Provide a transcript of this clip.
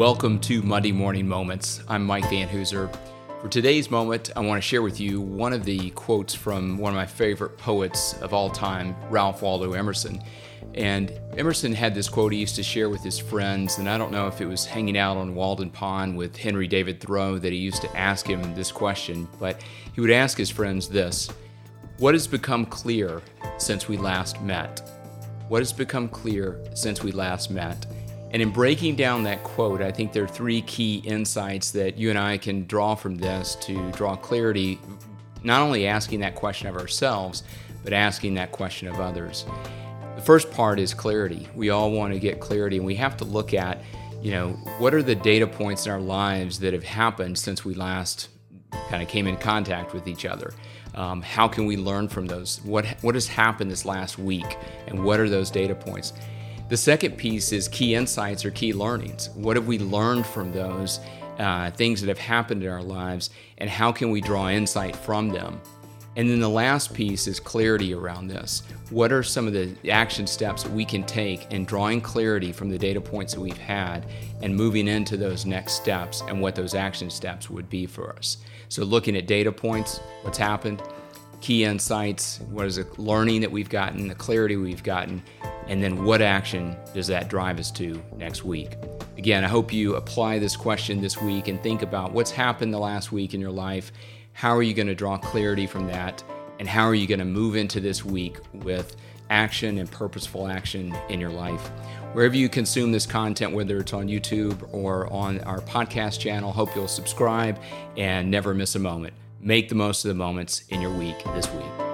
Welcome to Monday Morning Moments. I'm Mike Van Hooser. For today's moment, I want to share with you one of the quotes from one of my favorite poets of all time, Ralph Waldo Emerson. And Emerson had this quote he used to share with his friends, and I don't know if it was hanging out on Walden Pond with Henry David Thoreau that he used to ask him this question, but he would ask his friends this: what has become clear since we last met? What has become clear since we last met? And in breaking down that quote, I think there are three key insights that you and I can draw from this to draw clarity, not only asking that question of ourselves, but asking that question of others. The first part is clarity. We all want to get clarity, and we have to look at, what are the data points in our lives that have happened since we last kind of came in contact with each other. How can we learn from those? What has happened this last week, and what are those data points? The second piece is key insights or key learnings. What have we learned from those things that have happened in our lives, and how can we draw insight from them? And then the last piece is clarity around this. What are some of the action steps that we can take in drawing clarity from the data points that we've had and moving into those next steps, and what those action steps would be for us? So looking at data points, what's happened, key insights, what is the learning that we've gotten, the clarity we've gotten, and then what action does that drive us to next week? Again, I hope you apply this question this week and think about what's happened the last week in your life. How are you going to draw clarity from that? And how are you going to move into this week with action and purposeful action in your life? Wherever you consume this content, whether it's on YouTube or on our podcast channel, hope you'll subscribe and never miss a moment. Make the most of the moments in your week this week.